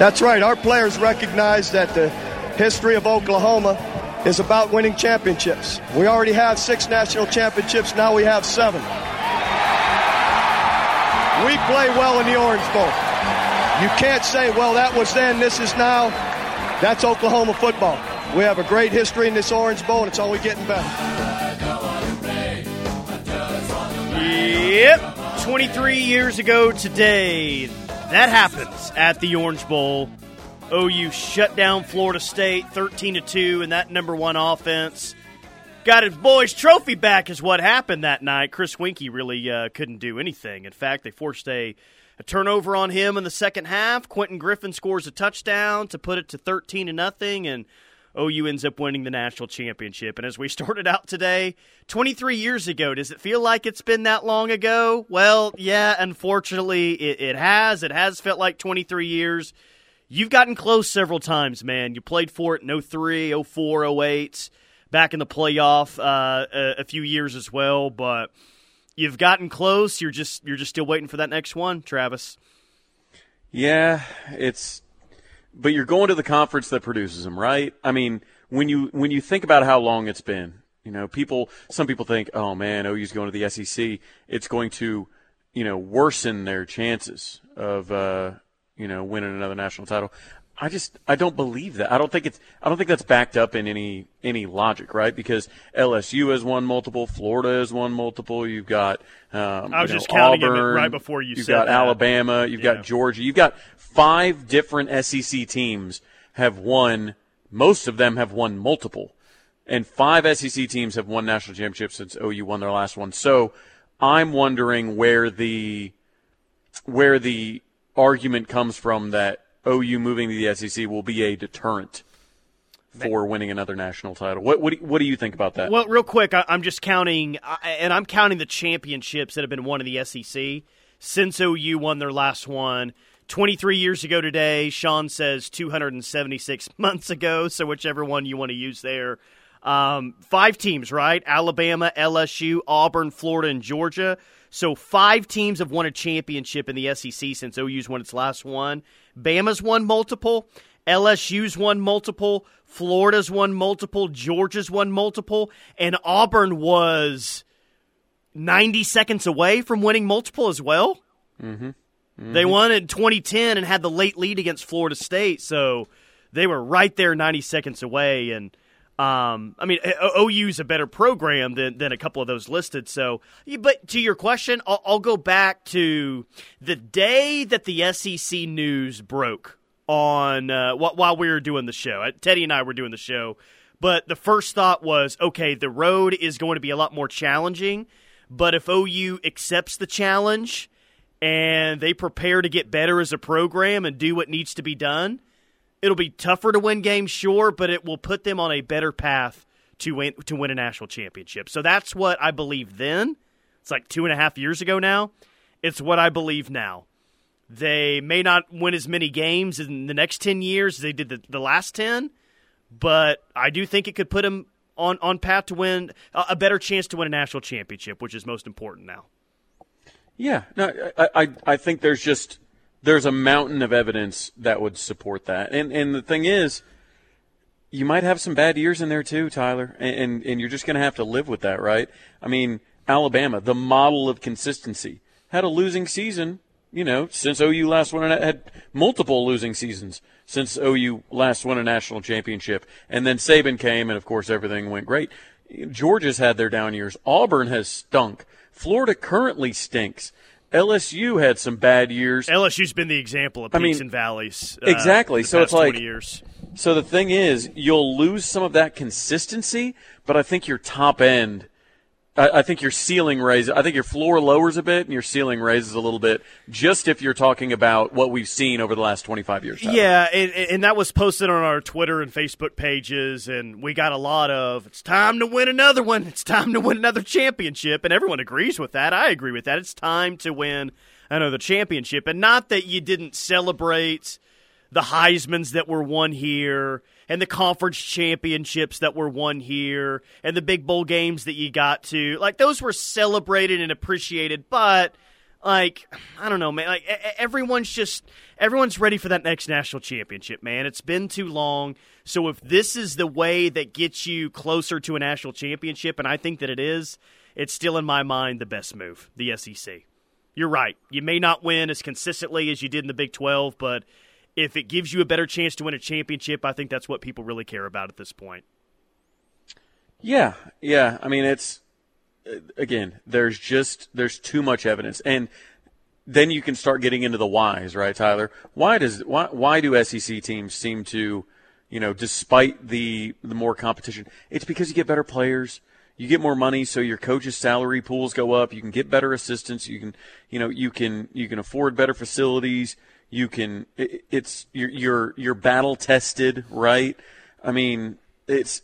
That's right. Our players recognize that the history of Oklahoma is about winning championships. We already have 6 national championships. Now we have 7. We play well in the Orange Bowl. You can't say, well, that was then, this is now. That's Oklahoma football. We have a great history in this Orange Bowl, and it's only getting better. Yep. 23 years ago today, that happens at the Orange Bowl. OU shut down Florida State 13-2 in that number 1 offense. Got his boys' trophy back is what happened that night. Chris Winkie really couldn't do anything. In fact, they forced a turnover on him in the second half. Quentin Griffin scores a touchdown to put it to 13-0, and OU ends up winning the national championship. And as we started out today, 23 years ago, does it feel like it's been that long ago? Well, yeah, unfortunately, it has. It has felt like 23 years. You've gotten close several times, man. You played for it in 03, 04, 08, back in the playoff a few years as well, but you've gotten close. You're just still waiting for that next one, Travis. Yeah, but you're going to the conference that produces them, right? I mean, when you think about how long it's been, you know, some people think, oh man, OU's going to the SEC. It's going to, you know, worsen their chances of winning another national title. I don't believe that. I don't think that's backed up in any logic, right? Because LSU has won multiple, Florida has won multiple. You've got Auburn, counting it right before you said that. You've got Alabama, you've got Georgia. You've got 5 different SEC teams have won. Most of them have won multiple, and 5 SEC teams have won national championships since OU won their last one. So I'm wondering where the argument comes from that OU moving to the SEC will be a deterrent for winning another national title. What do you think about that? Well, real quick, I'm counting the championships that have been won in the SEC since OU won their last one. 23 years ago today, Sean says 276 months ago, so whichever one you want to use there. 5 teams, right? Alabama, LSU, Auburn, Florida, and Georgia. So 5 teams have won a championship in the SEC since OU's won its last one. Bama's won multiple. LSU's won multiple. Florida's won multiple. Georgia's won multiple. And Auburn was 90 seconds away from winning multiple as well. Mm-hmm. Mm-hmm. They won in 2010 and had the late lead against Florida State. So they were right there 90 seconds away, and OU's a better program than a couple of those listed. So, but to your question, I'll go back to the day that the SEC news broke on while we were doing the show. Teddy and I were doing the show, but the first thought was, okay, the road is going to be a lot more challenging, but if OU accepts the challenge and they prepare to get better as a program and do what needs to be done, it'll be tougher to win games, sure, but it will put them on a better path to win a national championship. So that's what I believe then. It's like 2.5 years ago now. It's what I believe now. They may not win as many games in the next 10 years as they did the last 10, but I do think it could put them on path to win a better chance to win a national championship, which is most important now. Yeah. No, I think there's a mountain of evidence that would support that. And the thing is, you might have some bad years in there too, Tyler, and you're just going to have to live with that, right? I mean, Alabama, the model of consistency, had a losing season, you know, since OU last won, had multiple losing seasons since OU last won a national championship. And then Saban came, and, of course, everything went great. Georgia's had their down years. Auburn has stunk. Florida currently stinks. LSU had some bad years. LSU's been the example of peaks and valleys. Exactly. So it's like, so the thing is, you'll lose some of that consistency, but I think your top end, I think your ceiling raises. I think your floor lowers a bit and your ceiling raises a little bit, just if you're talking about what we've seen over the last 25 years. Tyler. Yeah, and that was posted on our Twitter and Facebook pages, and we got a lot of, it's time to win another one. It's time to win another championship, and everyone agrees with that. I agree with that. It's time to win another championship, and not that you didn't celebrate the Heismans that were won here, and the conference championships that were won here, and the big bowl games that you got to. Like, those were celebrated and appreciated, but Like, I don't know, man. Like, everyone's ready for that next national championship, man. It's been too long. So if this is the way that gets you closer to a national championship, and I think that it is, it's still in my mind the best move, the SEC. You're right. You may not win as consistently as you did in the Big 12, but if it gives you a better chance to win a championship, I think that's what people really care about at this point. Yeah. I mean, it's, again, there's too much evidence, and then you can start getting into the whys, right, Tyler? Why do SEC teams seem to, despite the more competition? It's because you get better players, you get more money, so your coaches' salary pools go up. You can get better assistants. You can, you can afford better facilities. You can, you're battle tested, right? I mean, it's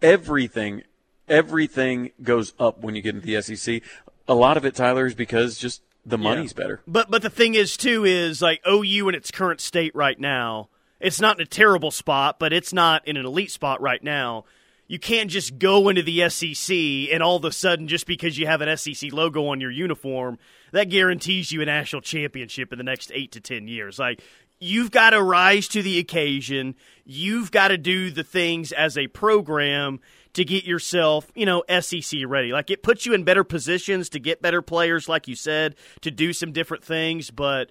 everything. Everything goes up when you get into the SEC. A lot of it, Tyler, is because just the money's better. But the thing is, too, is like OU in its current state right now, it's not in a terrible spot, but it's not in an elite spot right now. You can't just go into the SEC and all of a sudden, just because you have an SEC logo on your uniform, that guarantees you a national championship in the next 8 to 10 years. Like, you've got to rise to the occasion. You've got to do the things as a program to get yourself, SEC ready. Like, it puts you in better positions to get better players, like you said, to do some different things. But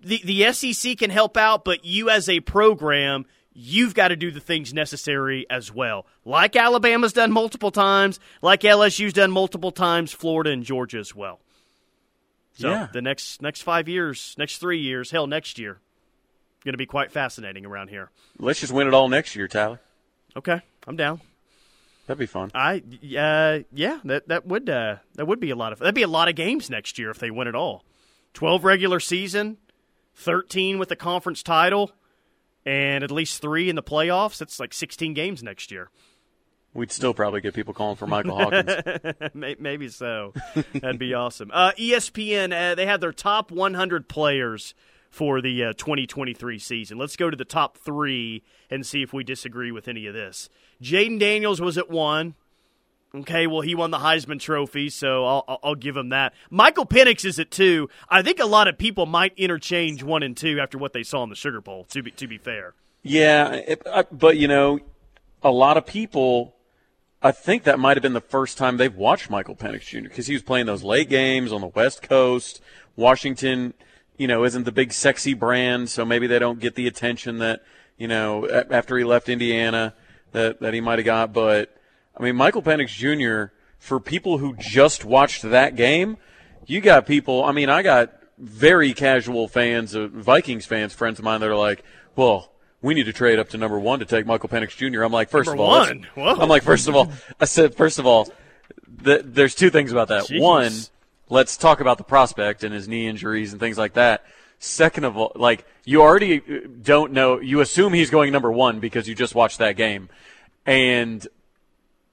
the SEC can help out, but you as a program, you've got to do the things necessary as well. Like Alabama's done multiple times, like LSU's done multiple times, Florida and Georgia as well. So the next 5 years, next 3 years, hell, next year, going to be quite fascinating around here. Let's just win it all next year, Tyler. Okay, I'm down. That'd be fun. That would be a lot of fun. That'd be a lot of games next year if they win it all. 12 regular season, 13 with the conference title, and at least 3 in the playoffs. That's like 16 games next year. We'd still probably get people calling for Michael Hawkins. Maybe so. That'd be awesome. ESPN, they have their top 100 players for the 2023 season. Let's go to the top 3 and see if we disagree with any of this. Jaden Daniels was at 1. Okay, well, he won the Heisman Trophy, so I'll give him that. Michael Penix is at 2. I think a lot of people might interchange 1 and 2 after what they saw in the Sugar Bowl, to be fair. Yeah, but, a lot of people, I think that might have been the first time they've watched Michael Penix Jr., because he was playing those late games on the West Coast. Washington – isn't the big sexy brand, so maybe they don't get the attention that, after he left Indiana that he might have got. But, I mean, Michael Penix Jr., for people who just watched that game, you got people – I mean, I got very casual fans, Vikings fans, friends of mine that are like, well, we need to trade up to number 1 to take Michael Penix Jr. I'm like, first of all, there's 2 things about that. Jeez. One – let's talk about the prospect and his knee injuries and things like that. Second of all, like, you already don't know. You assume he's going number 1 because you just watched that game. And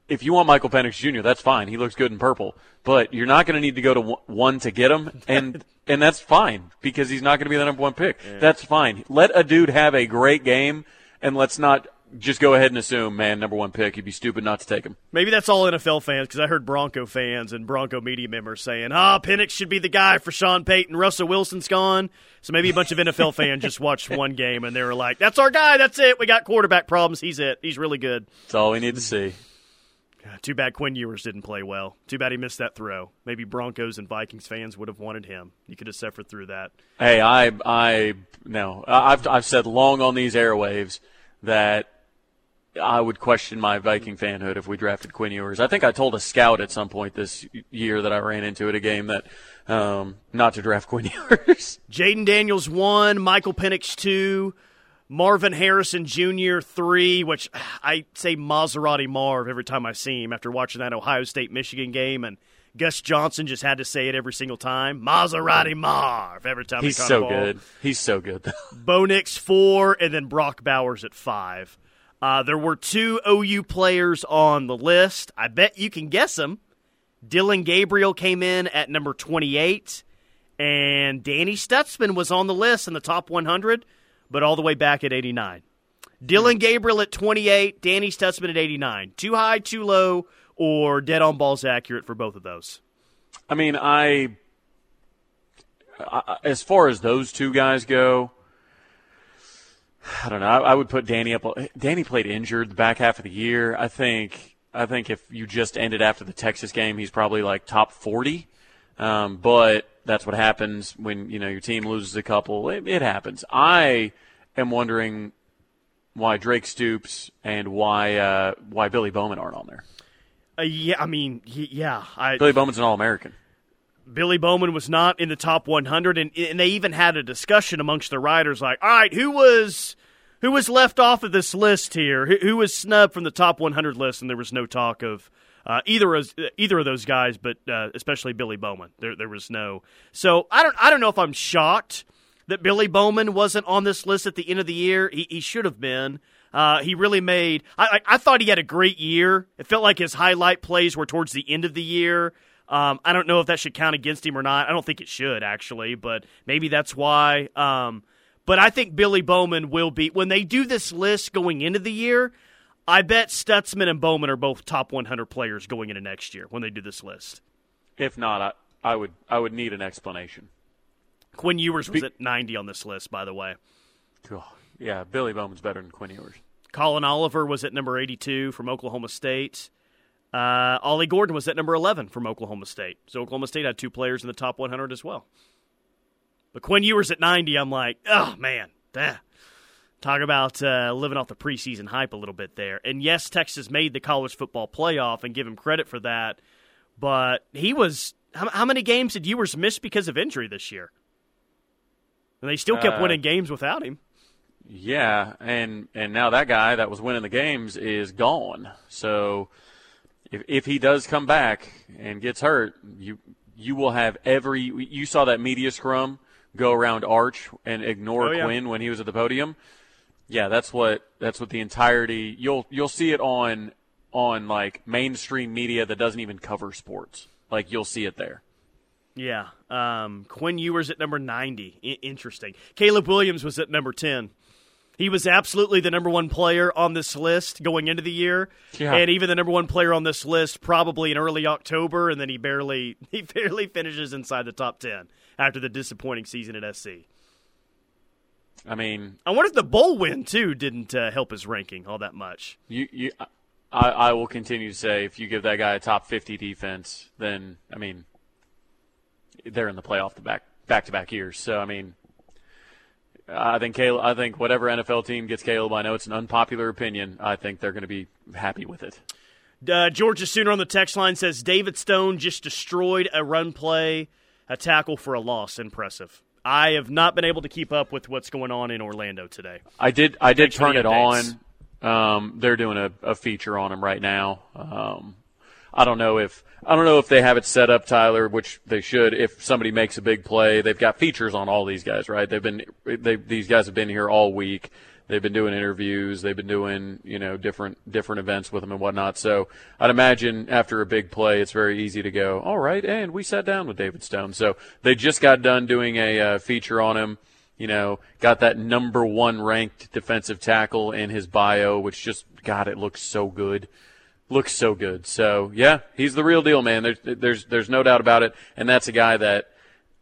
if you want Michael Penix Jr., that's fine. He looks good in purple. But you're not going to need to go to 1 to get him. And that's fine because he's not going to be the number 1 pick. Yeah. That's fine. Let a dude have a great game, and let's not – just go ahead and assume, man, number 1 pick. You'd be stupid not to take him. Maybe that's all NFL fans, because I heard Bronco fans and Bronco media members saying, Penix should be the guy for Sean Payton. Russell Wilson's gone. So maybe a bunch of NFL fans just watched 1 game and they were like, that's our guy. That's it. We got quarterback problems. He's it. He's really good. That's all we need to see. Too bad Quinn Ewers didn't play well. Too bad he missed that throw. Maybe Broncos and Vikings fans would have wanted him. You could have suffered through that. Hey, I've said long on these airwaves that I would question my Viking fanhood if we drafted Quinn Ewers. I think I told a scout at some point this year that I ran into at a game that not to draft Quinn Ewers. Jaden Daniels 1, Michael Penix 2, Marvin Harrison Jr. 3, which I say Maserati Marv every time I see him after watching that Ohio State-Michigan game, and Gus Johnson just had to say it every single time. Maserati Marv every time he caught the ball. He's so good. Bo Nix 4, and then Brock Bowers at 5. There were 2 OU players on the list. I bet you can guess them. Dillon Gabriel came in at number 28, and Danny Stutsman was on the list in the top 100, but all the way back at 89. Dillon Gabriel at 28, Danny Stutsman at 89. Too high, too low, or dead on balls accurate for both of those? I mean, I as far as those two guys go, I don't know. I would put Danny up. Danny played injured the back half of the year. I think if you just ended after the Texas game, he's probably like top 40. But that's what happens when, you know, your team loses a couple. It happens. I am wondering why Drake Stoops and why Billy Bowman aren't on there. Billy Bowman's an All-American. Billy Bowman was not in the top 100, and they even had a discussion amongst the writers like, all right, who was left off of this list here? Who was snubbed from the top 100 list? And there was no talk of either of those guys, but especially Billy Bowman. There was no. So I don't know if I'm shocked that Billy Bowman wasn't on this list at the end of the year. He should have been. He really made – I thought he had a great year. It felt like his highlight plays were towards the end of the year. I don't know if that should count against him or not. I don't think it should, actually, but maybe that's why. But I think Billy Bowman will be – when they do this list going into the year, I bet Stutsman and Bowman are both top 100 players going into next year when they do this list. If not, I would need an explanation. Quinn Ewers was at 90 on this list, by the way. Cool. Yeah, Billy Bowman's better than Quinn Ewers. Colin Oliver was at number 82 from Oklahoma State. Ollie Gordon was at number 11 from Oklahoma State. So Oklahoma State had two players in the top 100 as well. But Quinn Ewers at 90, I'm like, oh, man. Damn. Talk about living off the preseason hype a little bit there. And, yes, Texas made the college football playoff and give him credit for that. But he was – how many games did Ewers miss because of injury this year? And they still kept winning games without him. Yeah, and now that guy that was winning the games is gone. So if he does come back and gets hurt, you will have every – you saw that media scrum go around Arch and ignore Quinn when he was at the podium. Yeah, that's what the entirety – you'll see it on like mainstream media that doesn't even cover sports. Like you'll see it there. Yeah, Quinn Ewers at number 90. Interesting. Caleb Williams was at number 10. He was absolutely the number one player on this list going into the year, and even the number one player on this list probably in early October, and then he barely finishes inside the top 10 after the disappointing season at SC. I mean, I wonder if the bowl win too didn't help his ranking all that much. I will continue to say if you give that guy a top 50 defense, then I mean. They're in the playoff the back-to-back years. So, I mean, I think whatever NFL team gets Caleb, I know it's an unpopular opinion, I think they're going to be happy with it. Georgia Sooner on the text line says, David Stone just destroyed a run play, a tackle for a loss. Impressive. I have not been able to keep up with what's going on in Orlando today. I did turn it on. They're doing a feature on him right now. I don't know if they have it set up, Tyler, which they should. If somebody makes a big play, they've got features on all these guys, right? These guys have been here all week. They've been doing interviews. They've been doing, you know, different events with them and whatnot. So I'd imagine after a big play, it's very easy to go, all right, and we sat down with David Stone. So they just got done doing a feature on him. You know, got that number one ranked defensive tackle in his bio, which just, God, it looks so good. Looks so good. So, yeah, he's the real deal, man. There's no doubt about it. And that's a guy that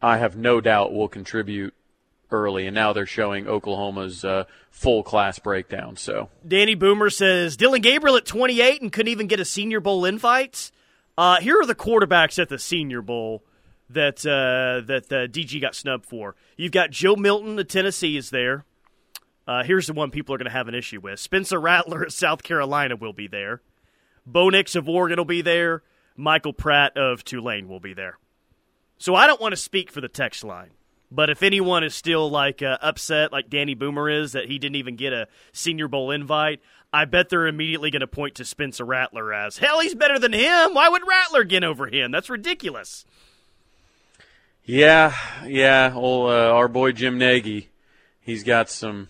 I have no doubt will contribute early. And now they're showing Oklahoma's full class breakdown. So Danny Boomer says, Dillon Gabriel at 28 and couldn't even get a Senior Bowl invite. Here are the quarterbacks at the Senior Bowl that DG got snubbed for. You've got Joe Milton of Tennessee is there. Here's the one people are going to have an issue with. Spencer Rattler of South Carolina will be there. Bo Nix of Oregon will be there. Michael Pratt of Tulane will be there. So I don't want to speak for the text line, but if anyone is still like upset like Danny Boomer is that he didn't even get a Senior Bowl invite, I bet they're immediately going to point to Spencer Rattler as, hell, he's better than him. Why would Rattler get over him? That's ridiculous. Yeah. Old, our boy Jim Nagy, he's got some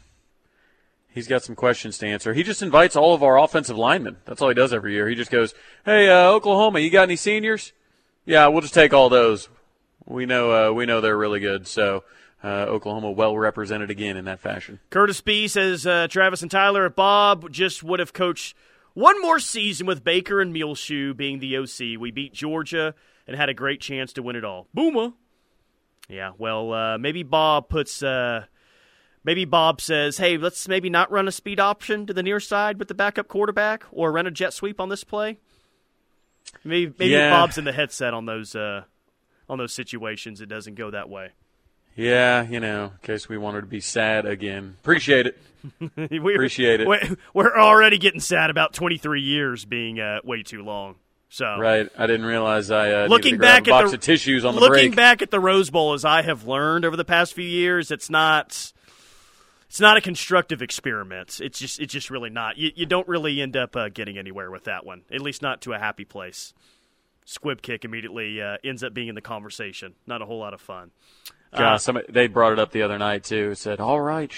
questions to answer. He just invites all of our offensive linemen. That's all he does every year. He just goes, hey, Oklahoma, you got any seniors? Yeah, we'll just take all those. We know they're really good. So Oklahoma well represented again in that fashion. Curtis B says, Travis and Tyler, Bob just would have coached one more season with Baker and Muleshoe being the OC. We beat Georgia and had a great chance to win it all. Boomer. Yeah, well, maybe Bob says, hey, let's maybe not run a speed option to the near side with the backup quarterback or run a jet sweep on this play. Maybe Bob's in the headset on those situations. It doesn't go that way. Yeah, you know, in case we want her to be sad again. Appreciate it. Appreciate it. We're already getting sad about 23 years being way too long. So right, I didn't realize I looking back a box of tissues on the break. Looking back at the Rose Bowl, as I have learned over the past few years, it's not a constructive experiment. It's just really not. You don't really end up getting anywhere with that one, at least not to a happy place. Squib kick immediately ends up being in the conversation. Not a whole lot of fun. They brought it up the other night too. Said, "All right,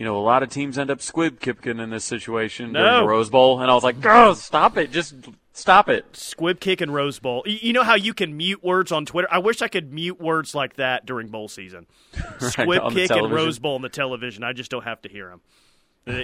a lot of teams end up squib kicking in this situation during the Rose Bowl?" And I was like, "Girl, stop it! Just stop it!" Squib kick and Rose Bowl. You know how you can mute words on Twitter? I wish I could mute words like that during bowl season. Right, squib kick and Rose Bowl on the television. I just don't have to hear them.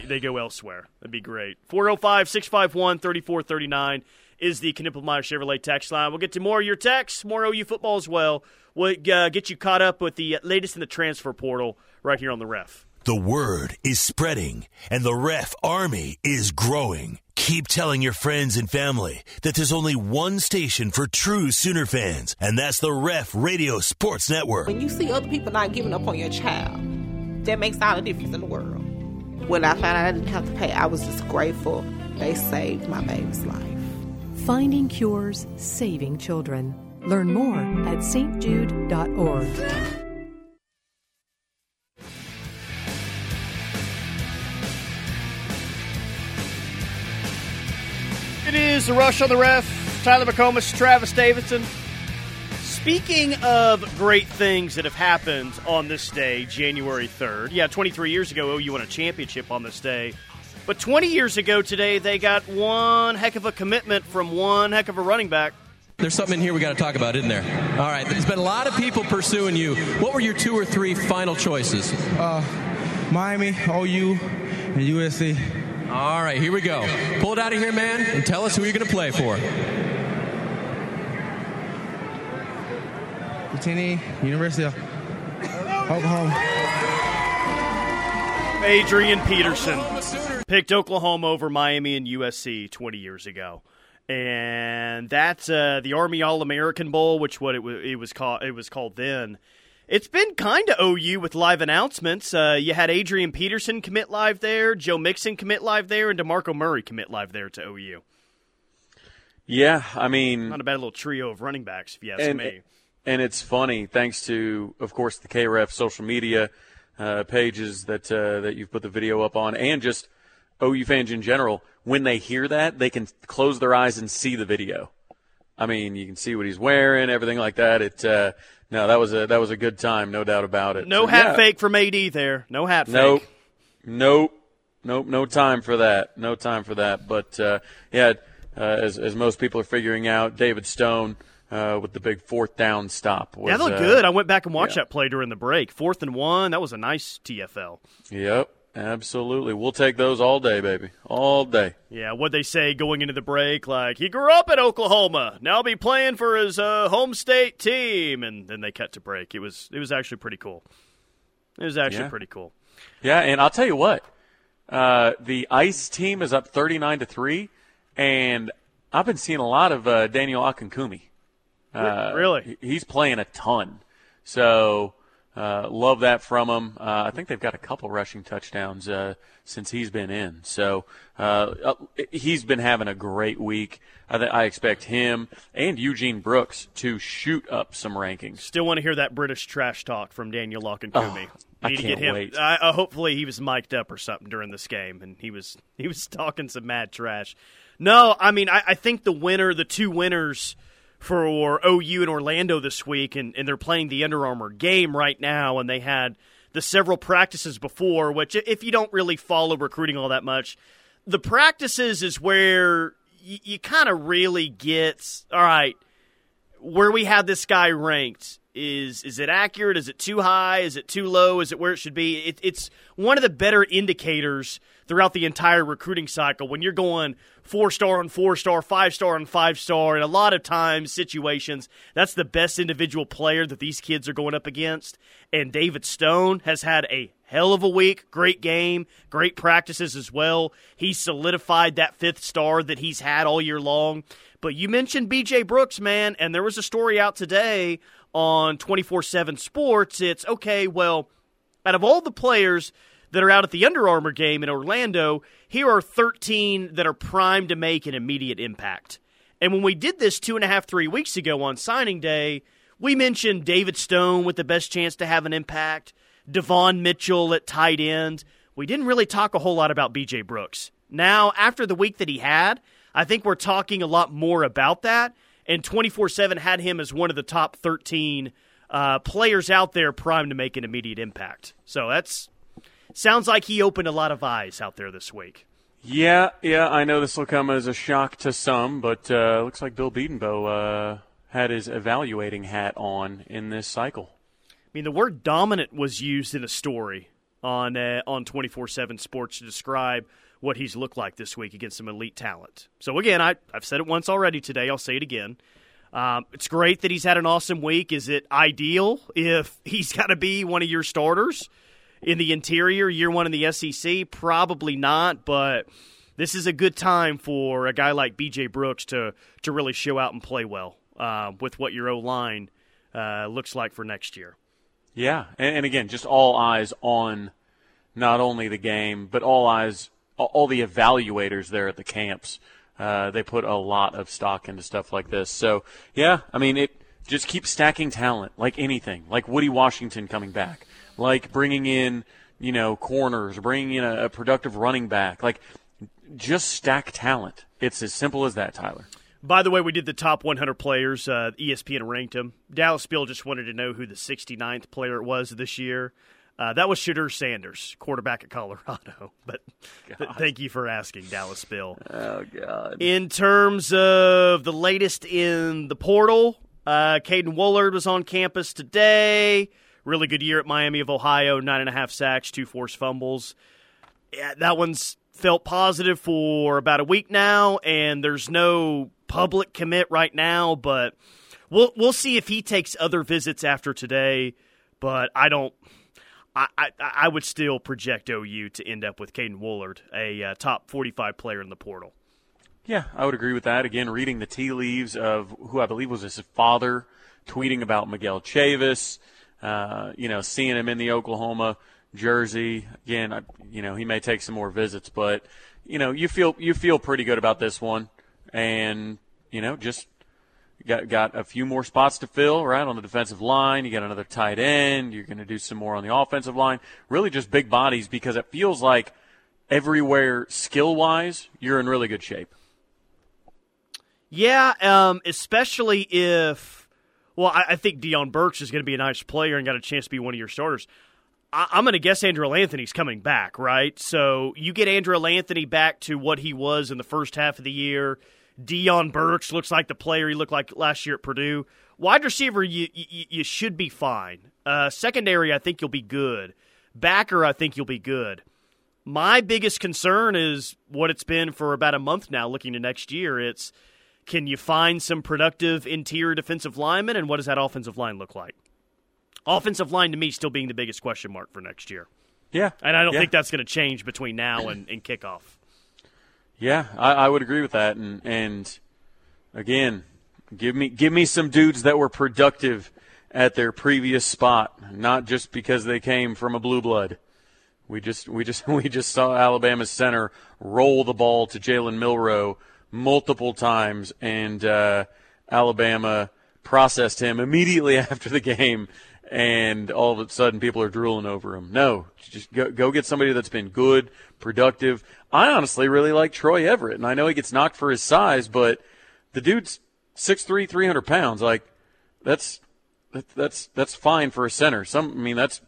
They go elsewhere. That'd be great. 405-651-3439 is the Knippelmeyer Chevrolet text line. We'll get to more of your texts, more OU football as well. We'll get you caught up with the latest in the transfer portal right here on The Ref. The word is spreading, and The Ref Army is growing. Keep telling your friends and family that there's only one station for true Sooner fans, and that's The Ref Radio Sports Network. When you see other people not giving up on your child, that makes all the difference in the world. When I found out I didn't have to pay, I was just grateful they saved my baby's life. Finding cures, saving children. Learn more at stjude.org. It is a Rush on the Ref. Tyler McComas, Travis Davidson. Speaking of great things that have happened on this day, January 3rd. Yeah, 23 years ago, OU won a championship on this day. But 20 years ago today, they got one heck of a commitment from one heck of a running back. There's something in here we got to talk about, isn't there? All right, there's been a lot of people pursuing you. What were your two or three final choices? Miami, OU, and USC. All right, here we go. Pull it out of here, man, and tell us who you're going to play for. Virginia, University of Oklahoma. Adrian Peterson picked Oklahoma over Miami and USC 20 years ago. And that's the Army All-American Bowl, which it was called then. It's been kind of OU with live announcements. You had Adrian Peterson commit live there, Joe Mixon commit live there, and DeMarco Murray commit live there to OU. Yeah, I mean, not a bad little trio of running backs, if you ask me. And it's funny, thanks to, of course, the KREF social media pages that you've put the video up on, and just OU fans in general, when they hear that, they can close their eyes and see the video. I mean, you can see what he's wearing, everything like that. That was a good time, no doubt about it. No hat fake from AD there. No hat fake. Nope. No time for that. No time for that. But as most people are figuring out, David Stone with the big fourth down stop. That looked good. I went back and watched that play during the break. 4th and 1. That was a nice TFL. Yep. Absolutely. We'll take those all day, baby. All day. Yeah, what'd they say going into the break? Like, he grew up in Oklahoma. Now be playing for his home state team. And then they cut to break. It was actually pretty cool. Yeah, and I'll tell you what. The ICE team is up 39-3, and I've been seeing a lot of Daniel Akinkumi. Really? He's playing a ton. So love that from him. I think they've got a couple rushing touchdowns since he's been in. So he's been having a great week. I expect him and Eugene Brooks to shoot up some rankings. Still want to hear that British trash talk from Daniel Akinkumi. Oh, I can't wait. Hopefully he was mic'd up or something during this game, and he was talking some mad trash. No, I mean, I think the two winners – for OU in Orlando this week, and they're playing the Under Armour game right now, and they had the several practices before, which if you don't really follow recruiting all that much, the practices is where you kind of really get, all right, where we had this guy ranked, Is it accurate? Is it too high? Is it too low? Is it where it should be? It's one of the better indicators throughout the entire recruiting cycle when you're going four-star on four-star, five-star on five-star, and a lot of times, situations, that's the best individual player that these kids are going up against. And David Stone has had a hell of a week, great game, great practices as well. He solidified that fifth star that he's had all year long. But you mentioned B.J. Brooks, man, and there was a story out today on 247 Sports. It's, okay, well, out of all the players that are out at the Under Armour game in Orlando, here are 13 that are primed to make an immediate impact. And when we did this 2.5, 3 weeks ago on signing day, we mentioned David Stone with the best chance to have an impact, Devon Mitchell at tight end. We didn't really talk a whole lot about B.J. Brooks. Now, after the week that he had, I think we're talking a lot more about that, and 247 had him as one of the top 13 players out there primed to make an immediate impact. So that's sounds like he opened a lot of eyes out there this week. Yeah, I know this will come as a shock to some, but looks like Bill Beatonbow had his evaluating hat on in this cycle. I mean, the word dominant was used in a story on 247 Sports to describe what he's looked like this week against some elite talent. So, again, I've said it once already today. I'll say it again. It's great that he's had an awesome week. Is it ideal if he's got to be one of your starters in the interior, year one in the SEC? Probably not, but this is a good time for a guy like B.J. Brooks to really show out and play well with what your O-line looks like for next year. Yeah, and again, just all eyes on not only the game, but all the evaluators there at the camps. They put a lot of stock into stuff like this. So, yeah, I mean, it just keeps stacking talent like anything, like Woody Washington coming back, like bringing in, corners, bringing in a productive running back. Like, just stack talent. It's as simple as that, Tyler. By the way, we did the top 100 players. ESPN ranked them. Dallas Spiel just wanted to know who the 69th player was this year. That was Shadur Sanders, quarterback at Colorado. But thank you for asking, Dallas Spiel. Oh, God. In terms of the latest in the portal, Kaden Woolard was on campus today. Really good year at Miami of Ohio. 9.5 sacks, 2 forced fumbles. Yeah, that one's felt positive for about a week now, and there's no public commit right now, but we'll see if he takes other visits after today. But I would still project OU to end up with Kaden Woolard, a top 45 player in the portal. Yeah, I would agree with that. Again, reading the tea leaves of who I believe was his father tweeting about Miguel Chavis, seeing him in the Oklahoma jersey. Again, he may take some more visits, but you feel pretty good about this one. And, just got a few more spots to fill, right, on the defensive line. You got another tight end. You're going to do some more on the offensive line. Really just big bodies, because it feels like everywhere skill-wise you're in really good shape. Yeah, especially if – well, I think Deion Burks is going to be a nice player and got a chance to be one of your starters. I'm going to guess Andrew Lanthony's coming back, right? So you get Andrew Lanthony back to what he was in the first half of the year. Deion Burks looks like the player he looked like last year at Purdue. Wide receiver, you should be fine. Secondary, I think you'll be good. Backer, I think you'll be good. My biggest concern is what it's been for about a month now looking to next year. It's, can you find some productive interior defensive linemen, and what does that offensive line look like? Offensive line, to me, still being the biggest question mark for next year. Yeah. And I don't think that's going to change between now and kickoff. Yeah, I would agree with that. And again, give me some dudes that were productive at their previous spot, not just because they came from a blue blood. We just saw Alabama's center roll the ball to Jalen Milroe multiple times, and Alabama processed him immediately after the game, and all of a sudden people are drooling over him. No, just go get somebody that's been good, productive. I honestly really like Troy Everett, and I know he gets knocked for his size, but the dude's 6'3", 300 pounds. Like, that's fine for a center.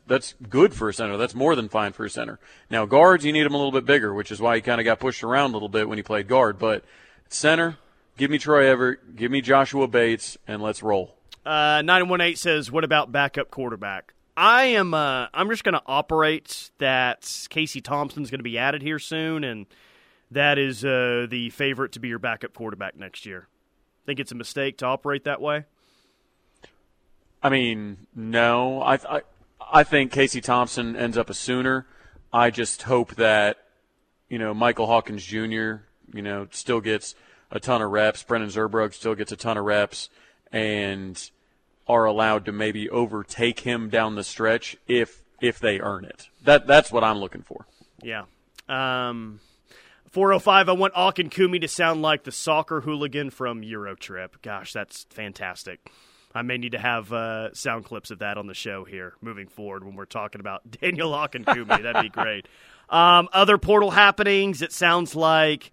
That's good for a center. That's more than fine for a center. Now, guards, you need him a little bit bigger, which is why he kind of got pushed around a little bit when he played guard. But center, give me Troy Everett, give me Joshua Bates, and let's roll. 918 says, what about backup quarterback? I'm just going to operate that Casey Thompson's going to be added here soon, and that is the favorite to be your backup quarterback next year. Think it's a mistake to operate that way? I mean, no. I think Casey Thompson ends up a Sooner. I just hope that, you know, Michael Hawkins Jr., still gets a ton of reps. Brendan Zerbrug still gets a ton of reps and are allowed to maybe overtake him down the stretch if they earn it. That's what I'm looking for. Yeah. 405, I want Akinkumi to sound like the soccer hooligan from Eurotrip. Gosh, that's fantastic. I may need to have sound clips of that on the show here moving forward when we're talking about Daniel Akinkumi. That'd be great. Other portal happenings, it sounds like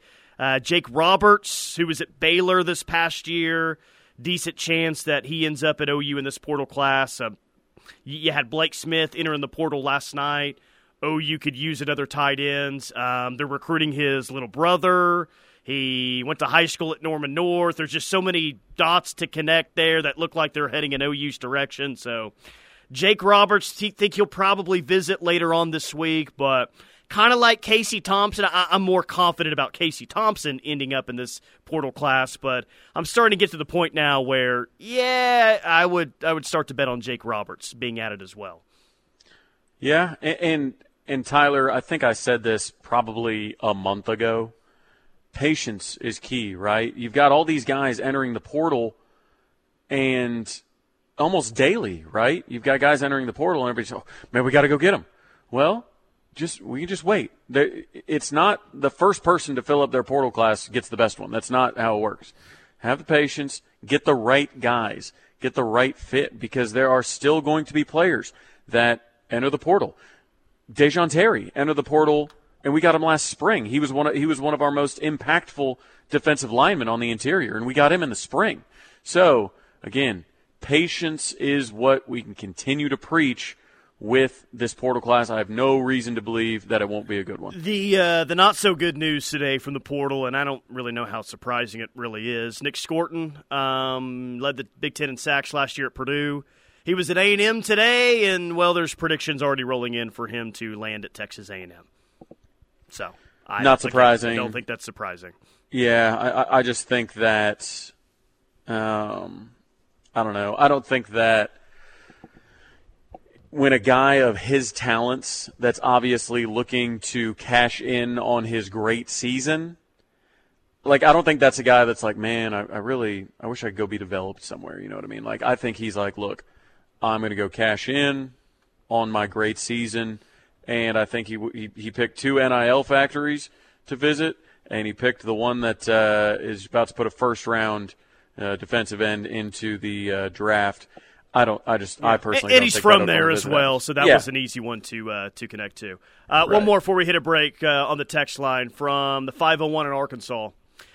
Jake Roberts, who was at Baylor this past year, decent chance that he ends up at OU in this portal class. You had Blake Smith entering the portal last night. OU could use another tight end. They're recruiting his little brother. He went to high school at Norman North. There's just so many dots to connect there that look like they're heading in OU's direction. So Jake Roberts, think he'll probably visit later on this week, but kind of like Casey Thompson, I'm more confident about Casey Thompson ending up in this portal class, but I'm starting to get to the point now where, I would start to bet on Jake Roberts being added as well. Yeah, and Tyler, I think I said this probably a month ago. Patience is key, right? You've got all these guys entering the portal and almost daily, right? You've got guys entering the portal and everybody's, oh, man, we got to go get them. Well, we can just wait. It's not the first person to fill up their portal class gets the best one. That's not how it works. Have the patience, get the right guys, get the right fit, because there are still going to be players that enter the portal. Dejon Terry entered the portal, and we got him last spring. He was one of our most impactful defensive linemen on the interior, and we got him in the spring. So, again, patience is what we can continue to preach with this portal class. I have no reason to believe that it won't be a good one. The not-so-good news today from the portal, and I don't really know how surprising it really is, Nick Skorton led the Big Ten in sacks last year at Purdue. He was at A&M today, and, well, there's predictions already rolling in for him to land at Texas A&M. So, I don't think that's surprising. Yeah, I just think that, I don't know. I don't think that when a guy of his talents that's obviously looking to cash in on his great season, like, I don't think that's a guy that's like, man, I wish I could go be developed somewhere. You know what I mean? Like, I think he's like, look, I'm going to go cash in on my great season. And I think he picked two NIL factories to visit, and he picked the one that is about to put a first-round defensive end into the draft. I personally. And he's from there as well, so that was an easy one to connect to. Right. One more before we hit a break on the text line from the 501 in Arkansas.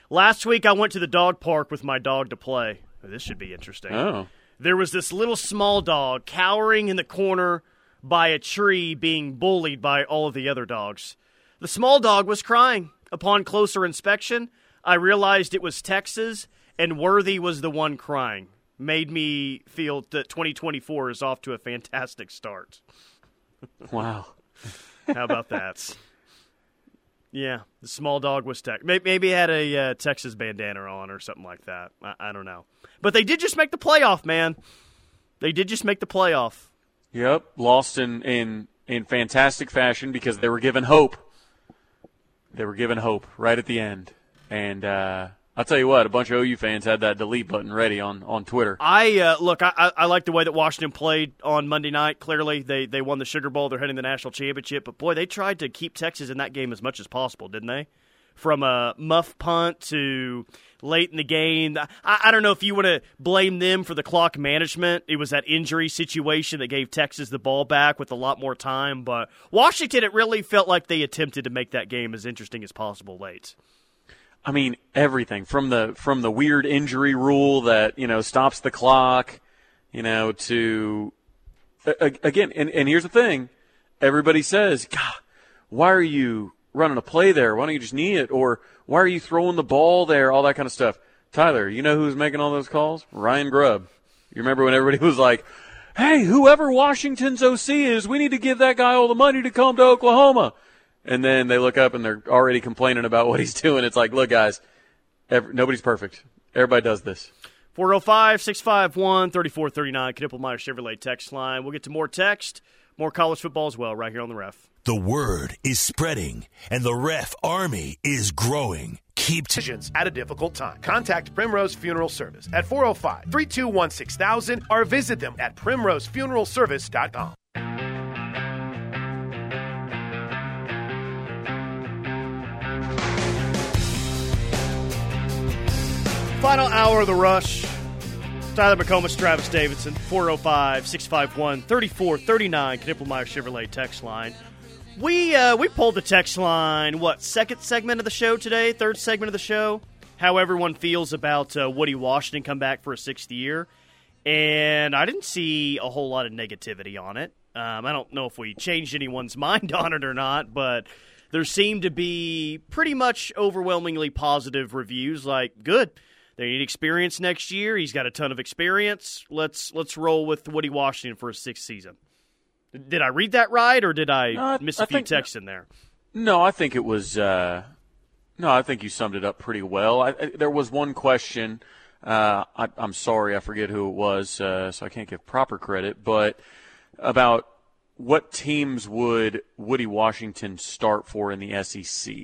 Last week I went to the dog park with my dog to play. Oh, this should be interesting. Oh. There was this little small dog cowering in the corner by a tree being bullied by all of the other dogs. The small dog was crying. Upon closer inspection, I realized it was Texas, and Worthy was the one crying. Made me feel that 2024 is off to a fantastic start. Wow. How about that? Yeah, the small dog was Texas. Maybe had a Texas bandana on or something like that. I don't know. But they did just make the playoff, man. They did just make the playoff. Yep, lost in fantastic fashion because they were given hope. They were given hope right at the end. And I'll tell you what, a bunch of OU fans had that delete button ready on Twitter. I like the way that Washington played on Monday night. Clearly, they won the Sugar Bowl. They're heading the national championship. But, boy, they tried to keep Texas in that game as much as possible, didn't they? From a muff punt to late in the game. I don't know if you want to blame them for the clock management. It was that injury situation that gave Texas the ball back with a lot more time. But Washington, it really felt like they attempted to make that game as interesting as possible late. I mean, everything from the weird injury rule that, stops the clock, to again, and here's the thing. Everybody says, God, why are you running a play there? Why don't you just knee it? Or why are you throwing the ball there? All that kind of stuff. Tyler, you know who's making all those calls? Ryan Grubb. You remember when everybody was like, hey, whoever Washington's OC is, we need to give that guy all the money to come to Oklahoma. And then they look up and they're already complaining about what he's doing. It's like, look, guys, nobody's perfect. Everybody does this. 405-651-3439, Knippelmeyer Chevrolet text line. We'll get to more text, more college football as well right here on The Ref. The word is spreading, and The Ref Army is growing. Keep decisions at a difficult time. Contact Primrose Funeral Service at 405-321-6000 or visit them at primrosefuneralservice.com. Final hour of The Rush. Tyler McComas, Travis Davidson, 405-651-3439, Knippelmeyer Chevrolet text line. We pulled the text line, second segment of the show today, third segment of the show, how everyone feels about Woody Washington come back for a sixth year, and I didn't see a whole lot of negativity on it. I don't know if we changed anyone's mind on it or not, but there seemed to be pretty much overwhelmingly positive reviews, like, good, they need experience next year, he's got a ton of experience, let's roll with Woody Washington for a sixth season. Did I read that right, or did I miss a few texts in there? No, I think it was I think you summed it up pretty well. There was one question. I'm sorry, I forget who it was, so I can't give proper credit, but about what teams would Woody Washington start for in the SEC.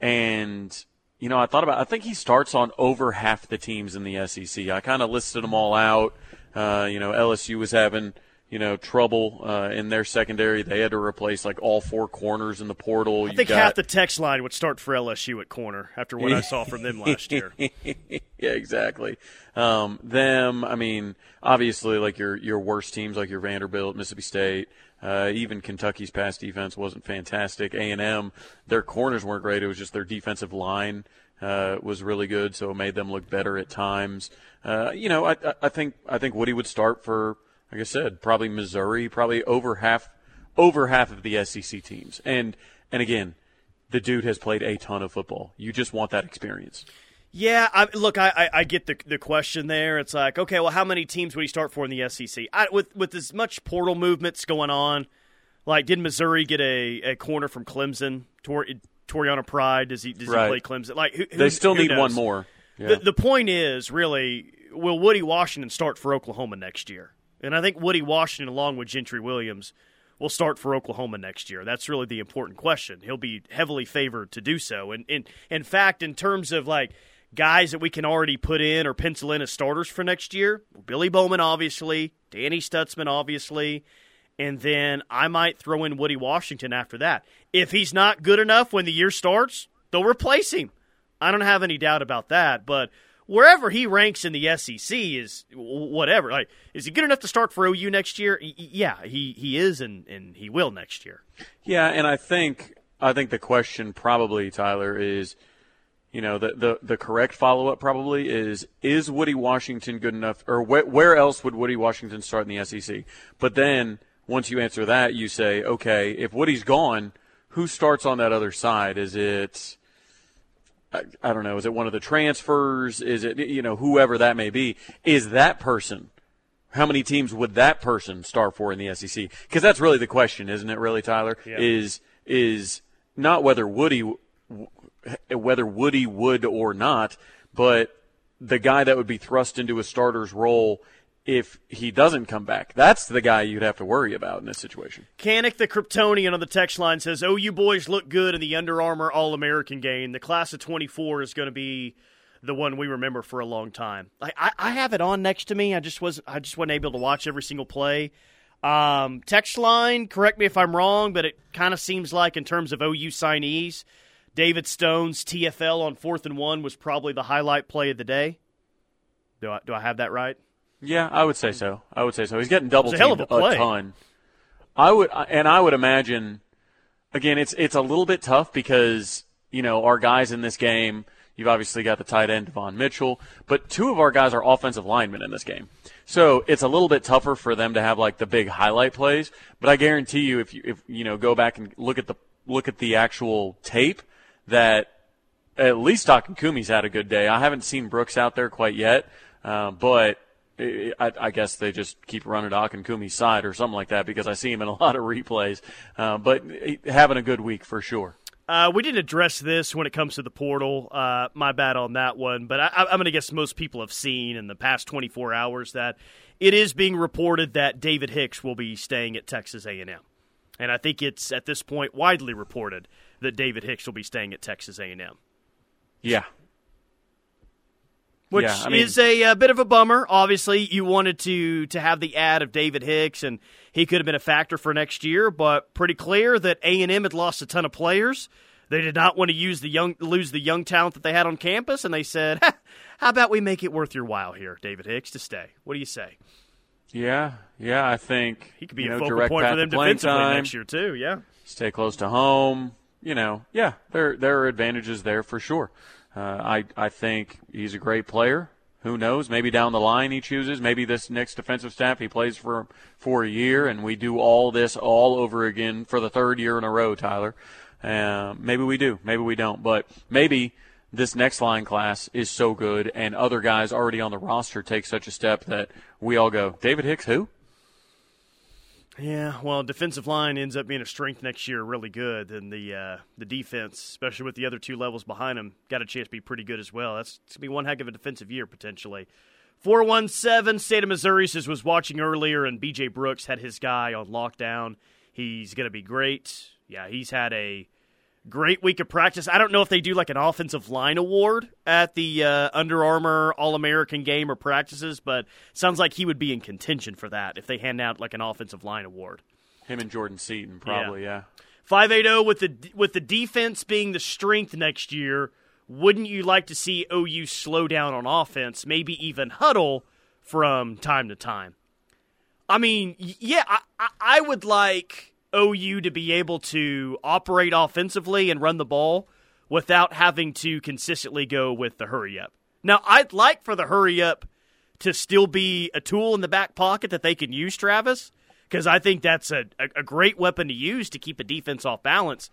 And, you know, I thought about it. I think he starts on over half the teams in the SEC. I kind of listed them all out. LSU was having – trouble in their secondary. They had to replace, all four corners in the portal. I think half the text line would start for LSU at corner after what I saw from them last year. Yeah, exactly. Obviously, your worst teams, your Vanderbilt, Mississippi State, even Kentucky's pass defense wasn't fantastic. A&M, their corners weren't great. It was just their defensive line was really good, so it made them look better at times. I think Woody would start for – like I said, probably Missouri, probably over half of the SEC teams. And again, the dude has played a ton of football. You just want that experience. Yeah, I get the question there. It's like, okay, well, how many teams would he start for in the SEC? With as much portal movements going on, did Missouri get a corner from Clemson? Toriana Pride, does he play Clemson? They still need one more. Yeah. The point is, really, will Woody Washington start for Oklahoma next year? And I think Woody Washington, along with Gentry Williams, will start for Oklahoma next year. That's really the important question. He'll be heavily favored to do so. And in fact, in terms of guys that we can already put in or pencil in as starters for next year, Billy Bowman, obviously, Danny Stutsman, obviously, and then I might throw in Woody Washington after that. If he's not good enough when the year starts, they'll replace him. I don't have any doubt about that, but wherever he ranks in the SEC is whatever. Is he good enough to start for OU next year? Yeah, he is, and he will next year. Yeah, and I think the question probably, Tyler, is, the correct follow-up probably is Woody Washington good enough, or where else would Woody Washington start in the SEC? But then once you answer that, you say, okay, if Woody's gone, who starts on that other side? Is it – I don't know, is it one of the transfers? Is it, whoever that may be? Is that person, how many teams would that person start for in the SEC? Because that's really the question, isn't it, really, Tyler? Yeah. Is not whether Woody would or not, but the guy that would be thrust into a starter's role if he doesn't come back. That's the guy you'd have to worry about in this situation. Canick the Kryptonian on the text line says, OU boys look good in the Under Armour All-American game. The class of 24 is going to be the one we remember for a long time. I have it on next to me. I just wasn't able to watch every single play. Text line, correct me if I'm wrong, but it kind of seems like in terms of OU signees, David Stone's TFL on 4th and 1 was probably the highlight play of the day. Do I have that right? Yeah, I would say so. He's getting double teamed a ton. I would imagine. Again, it's a little bit tough because our guys in this game. You've obviously got the tight end Devon Mitchell, but two of our guys are offensive linemen in this game, so it's a little bit tougher for them to have the big highlight plays. But I guarantee you, if you go back and look at the actual tape, that at least Akinkumi's had a good day. I haven't seen Brooks out there quite yet, but I guess they just keep running to Akinkumi's side or something like that, because I see him in a lot of replays. But having a good week for sure. We didn't address this when it comes to the portal. My bad on that one. But I'm going to guess most people have seen in the past 24 hours that it is being reported that David Hicks will be staying at Texas A&M. And I think it's, at this point, widely reported that David Hicks will be staying at Texas A&M. Yeah. Which is a bit of a bummer. Obviously, you wanted to have the add of David Hicks, and he could have been a factor for next year, but pretty clear that A&M had lost a ton of players. They did not want to lose the young talent that they had on campus, and they said, how about we make it worth your while here, David Hicks, to stay? What do you say? Yeah, I think he could be a focal point for them defensively next year too, yeah. Stay close to home. There are advantages there for sure. I think he's a great player. Who knows? Maybe down the line he chooses. Maybe this next defensive staff he plays for a year, and we do all this all over again for the third year in a row, Tyler. Maybe we do. Maybe we don't. But maybe this next line class is so good and other guys already on the roster take such a step that we all go, David Hicks who? Yeah, well, defensive line ends up being a strength next year, really good, and the defense, especially with the other two levels behind him, got a chance to be pretty good as well. That's going to be one heck of a defensive year, potentially. 417, State of Missouri says was watching earlier, and B.J. Brooks had his guy on lockdown. He's going to be great. Yeah, he's had a great week of practice. I don't know if they do like an offensive line award at the Under Armour All-American game or practices, but sounds like he would be in contention for that if they hand out like an offensive line award. Him and Jordan Seaton probably, yeah. 580 with the defense being the strength next year, wouldn't you like to see OU slow down on offense, maybe even huddle from time to time? I mean, yeah, I would like OU to be able to operate offensively and run the ball without having to consistently go with the hurry up. Now, I'd like for the hurry up to still be a tool in the back pocket that they can use, Travis, because I think that's a great weapon to use to keep a defense off balance.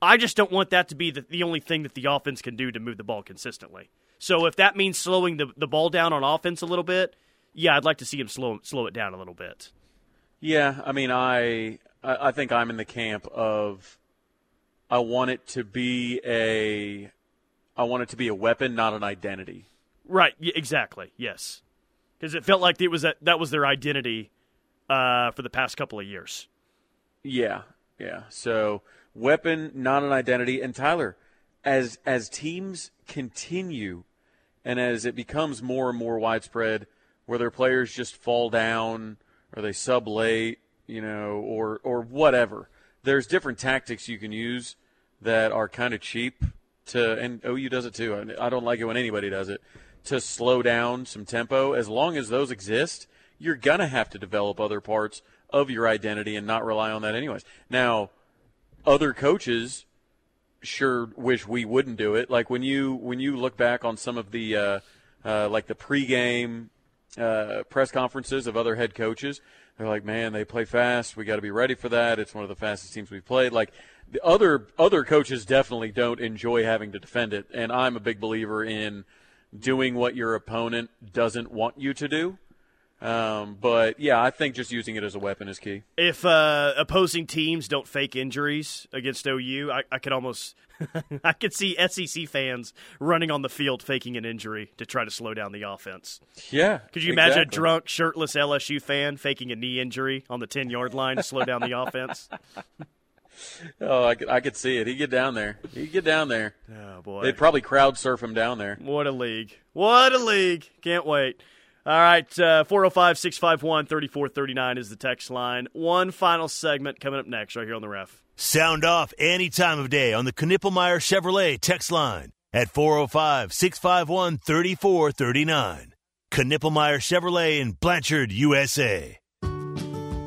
I just don't want that to be the only thing that the offense can do to move the ball consistently. So if that means slowing the ball down on offense a little bit, yeah, I'd like to see him slow it down a little bit. Yeah, I mean, I think I'm in the camp of I want it to be a weapon, not an identity. Right, exactly. Yes. Cuz it felt like it was that was their identity for the past couple of years. Yeah. Yeah. So, weapon, not an identity. And Tyler, as teams continue and as it becomes more and more widespread where their players just fall down or they sub late, or whatever. There's different tactics you can use that are kind of cheap and OU does it too. I don't like it when anybody does it, to slow down some tempo. As long as those exist, you're going to have to develop other parts of your identity and not rely on that anyways. Now, other coaches sure wish we wouldn't do it. Like when you look back on some of the like the pregame press conferences of other head coaches, they're like, man, they play fast. We got to be ready for that. It's one of the fastest teams we've played. Like the other coaches definitely don't enjoy having to defend it, and I'm a big believer in doing what your opponent doesn't want you to do. But yeah, I think just using it as a weapon is key. If opposing teams don't fake injuries against OU, I could almost I could see SEC fans running on the field faking an injury to try to slow down the offense. Yeah, could you imagine a drunk, shirtless LSU fan faking a knee injury on the 10-yard line to slow down the offense? Oh, I could see it. He'd get down there. Oh boy, they'd probably crowd surf him down there. What a league! Can't wait. All right, 405-651-3439 is the text line. One final segment coming up next right here on The Ref. Sound off any time of day on the Knippelmeyer Chevrolet text line at 405-651-3439. Knippelmeyer Chevrolet in Blanchard, USA.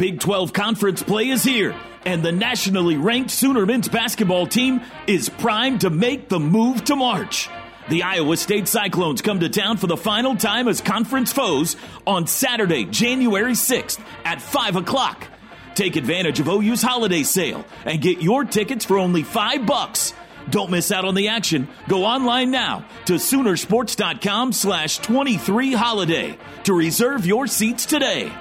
Big 12 conference play is here, and the nationally ranked Sooner men's basketball team is primed to make the move to March. The Iowa State Cyclones come to town for the final time as conference foes on Saturday, January 6th at 5 o'clock. Take advantage of OU's holiday sale and get your tickets for only $5. Don't miss out on the action. Go online now to Soonersports.com/23holiday to reserve your seats today.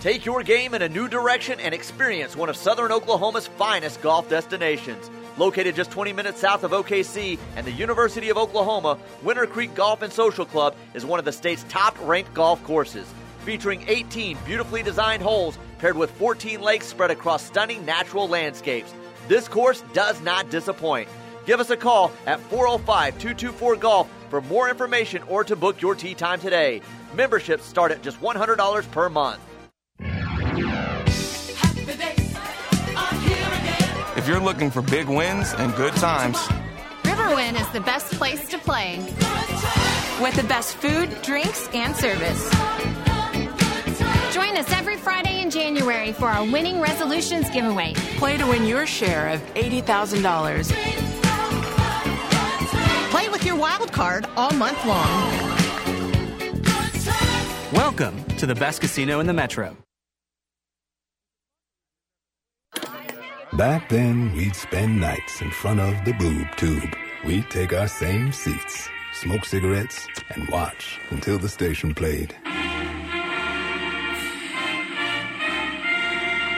Take your game in a new direction and experience one of Southern Oklahoma's finest golf destinations. Located just 20 minutes south of OKC and the University of Oklahoma, Winter Creek Golf and Social Club is one of the state's top-ranked golf courses. Featuring 18 beautifully designed holes paired with 14 lakes spread across stunning natural landscapes. This course does not disappoint. Give us a call at 405-224-GOLF for more information or to book your tee time today. Memberships start at just $100 per month. If you're looking for big wins and good times, Riverwind is the best place to play. With the best food, drinks, and service. Join us every Friday in January for our Winning Resolutions giveaway. Play to win your share of $80,000. Play with your wild card all month long. Welcome to the best casino in the Metro. Back then, we'd spend nights in front of the boob tube. We'd take our same seats, smoke cigarettes, and watch until the station played.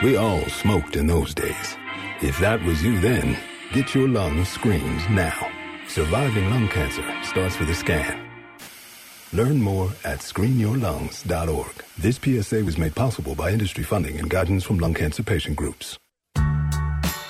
We all smoked in those days. If that was you then, get your lung screened now. Surviving lung cancer starts with a scan. Learn more at screenyourlungs.org. This PSA was made possible by industry funding and guidance from lung cancer patient groups.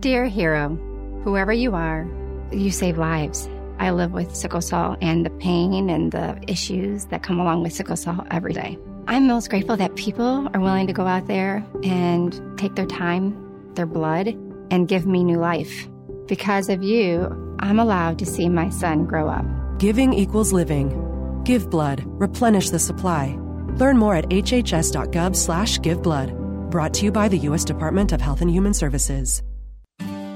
Dear hero, whoever you are, you save lives. I live with sickle cell and the pain and the issues that come along with sickle cell every day. I'm most grateful that people are willing to go out there and take their time, their blood, and give me new life. Because of you, I'm allowed to see my son grow up. Giving equals living. Give blood. Replenish the supply. Learn more at hhs.gov/giveblood. Brought to you by the U.S. Department of Health and Human Services.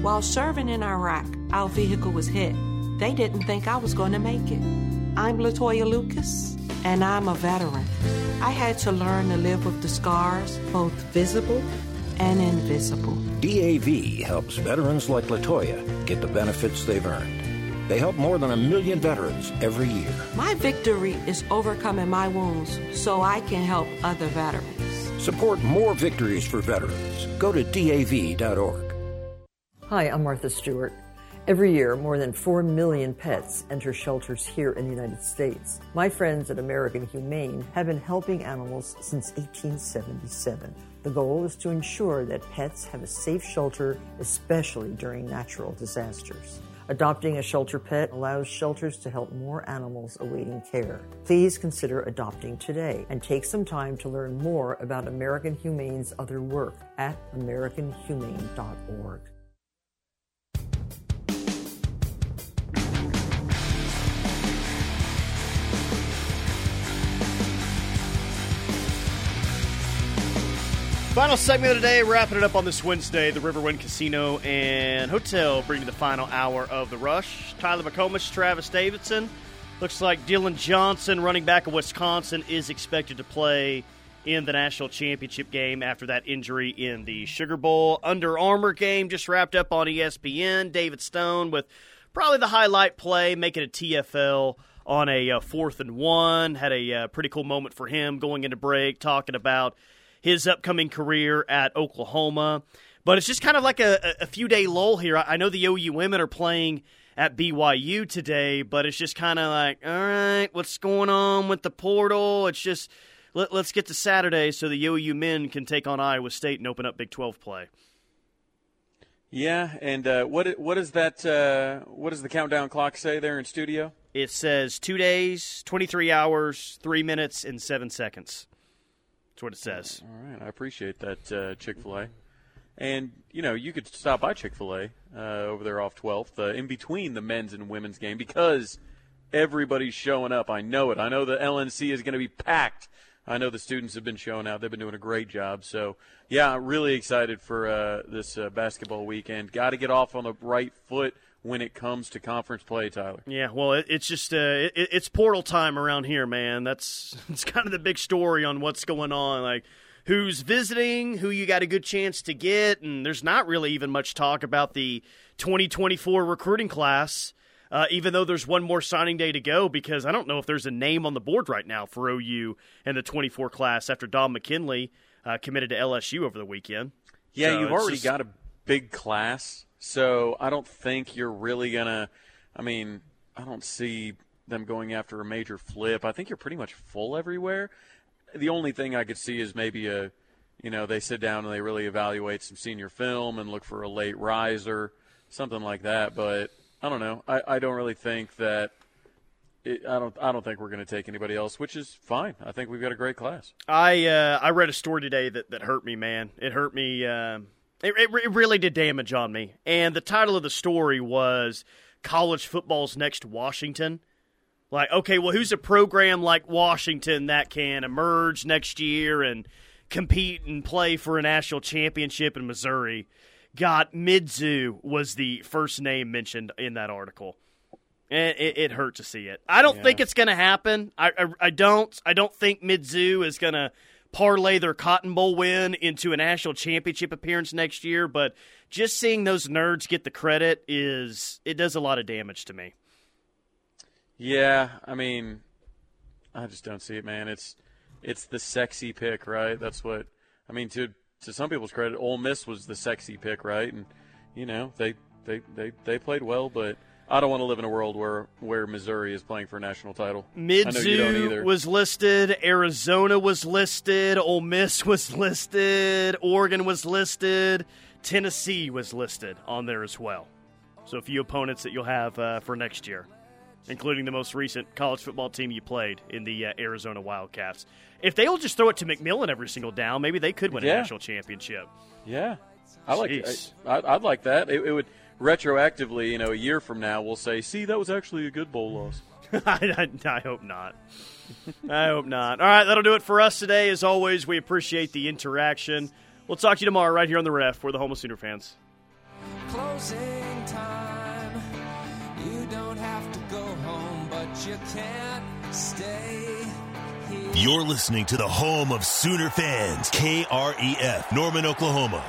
While serving in Iraq, our vehicle was hit. They didn't think I was going to make it. I'm LaToya Lucas, and I'm a veteran. I had to learn to live with the scars, both visible and invisible. DAV helps veterans like LaToya get the benefits they've earned. They help more than 1 million veterans every year. My victory is overcoming my wounds so I can help other veterans. Support more victories for veterans. Go to DAV.org. Hi, I'm Martha Stewart. Every year, more than 4 million pets enter shelters here in the United States. My friends at American Humane have been helping animals since 1877. The goal is to ensure that pets have a safe shelter, especially during natural disasters. Adopting a shelter pet allows shelters to help more animals awaiting care. Please consider adopting today and take some time to learn more about American Humane's other work at AmericanHumane.org. Final segment of the day, wrapping it up on this Wednesday. The Riverwind Casino and Hotel bringing the final hour of The Rush. Tyler McComish, Travis Davidson. Looks like Dylan Johnson, running back of Wisconsin, is expected to play in the national championship game after that injury in the Sugar Bowl. Under Armour game just wrapped up on ESPN. David Stone with probably the highlight play, making a TFL on a 4th and 1. Had a pretty cool moment for him going into break, talking about his upcoming career at Oklahoma. But it's just kind of like a few-day lull here. I know the OU women are playing at BYU today, but it's just kind of like, all right, what's going on with the portal? It's just let's get to Saturday so the OU men can take on Iowa State and open up Big 12 play. Yeah, and what is that? What does the countdown clock say there in studio? It says 2 days, 23 hours, 3 minutes, and 7 seconds. That's what it says. All right, I appreciate that, Chick-fil-A. And, you know, you could stop by Chick-fil-A over there off 12th in between the men's and women's game because everybody's showing up. I know it. I know the LNC is going to be packed. I know the students have been showing out. They've been doing a great job. So, yeah, really excited for this basketball weekend. Got to get off on the right foot when it comes to conference play, Tyler. Yeah, well, it's just it's portal time around here, man. It's kind of the big story on what's going on, like who's visiting, who you got a good chance to get, and there's not really even much talk about the 2024 recruiting class, even though there's one more signing day to go, because I don't know if there's a name on the board right now for OU and the 24 class after Dom McKinley committed to LSU over the weekend. Yeah, so you've already got a big class, so I don't think you're really going to – I mean, I don't see them going after a major flip. I think you're pretty much full everywhere. The only thing I could see is maybe they sit down and they really evaluate some senior film and look for a late riser, something like that. But I don't know. I don't really think that. I don't think we're going to take anybody else, which is fine. I think we've got a great class. I read a story today that hurt me, man. It hurt me. It really did damage on me. And the title of the story was "College Football's Next Washington." Like, okay, well, who's a program like Washington that can emerge next year and compete and play for a national championship in Missouri? God, Mizzou was the first name mentioned in that article. And it hurt to see it. I don't think it's going to happen. I don't think Mizzou is going to parlay their Cotton Bowl win into a national championship appearance next year. But just seeing those nerds get the credit it does a lot of damage to me. Yeah, I mean, I just don't see it, man. It's the sexy pick, right? That's what I mean. To some people's credit, Ole Miss was the sexy pick, right? And you know they played well, but I don't want to live in a world where Missouri is playing for a national title. Mizzou was listed, Arizona was listed, Ole Miss was listed, Oregon was listed, Tennessee was listed on there as well. So a few opponents that you'll have for next year, including the most recent college football team you played in the Arizona Wildcats. If they'll just throw it to McMillan every single down, maybe they could win a national championship. Yeah. I'd like that. It would retroactively, a year from now, we'll say, see, that was actually a good bowl loss. I hope not. I hope not. All right, that'll do it for us today. As always, we appreciate the interaction. We'll talk to you tomorrow right here on The Ref. We're the Homeless Sooner fans. Closing time. You don't have to go home, but you can't stay here. You're listening to the home of Sooner fans, KREF, Norman, Oklahoma.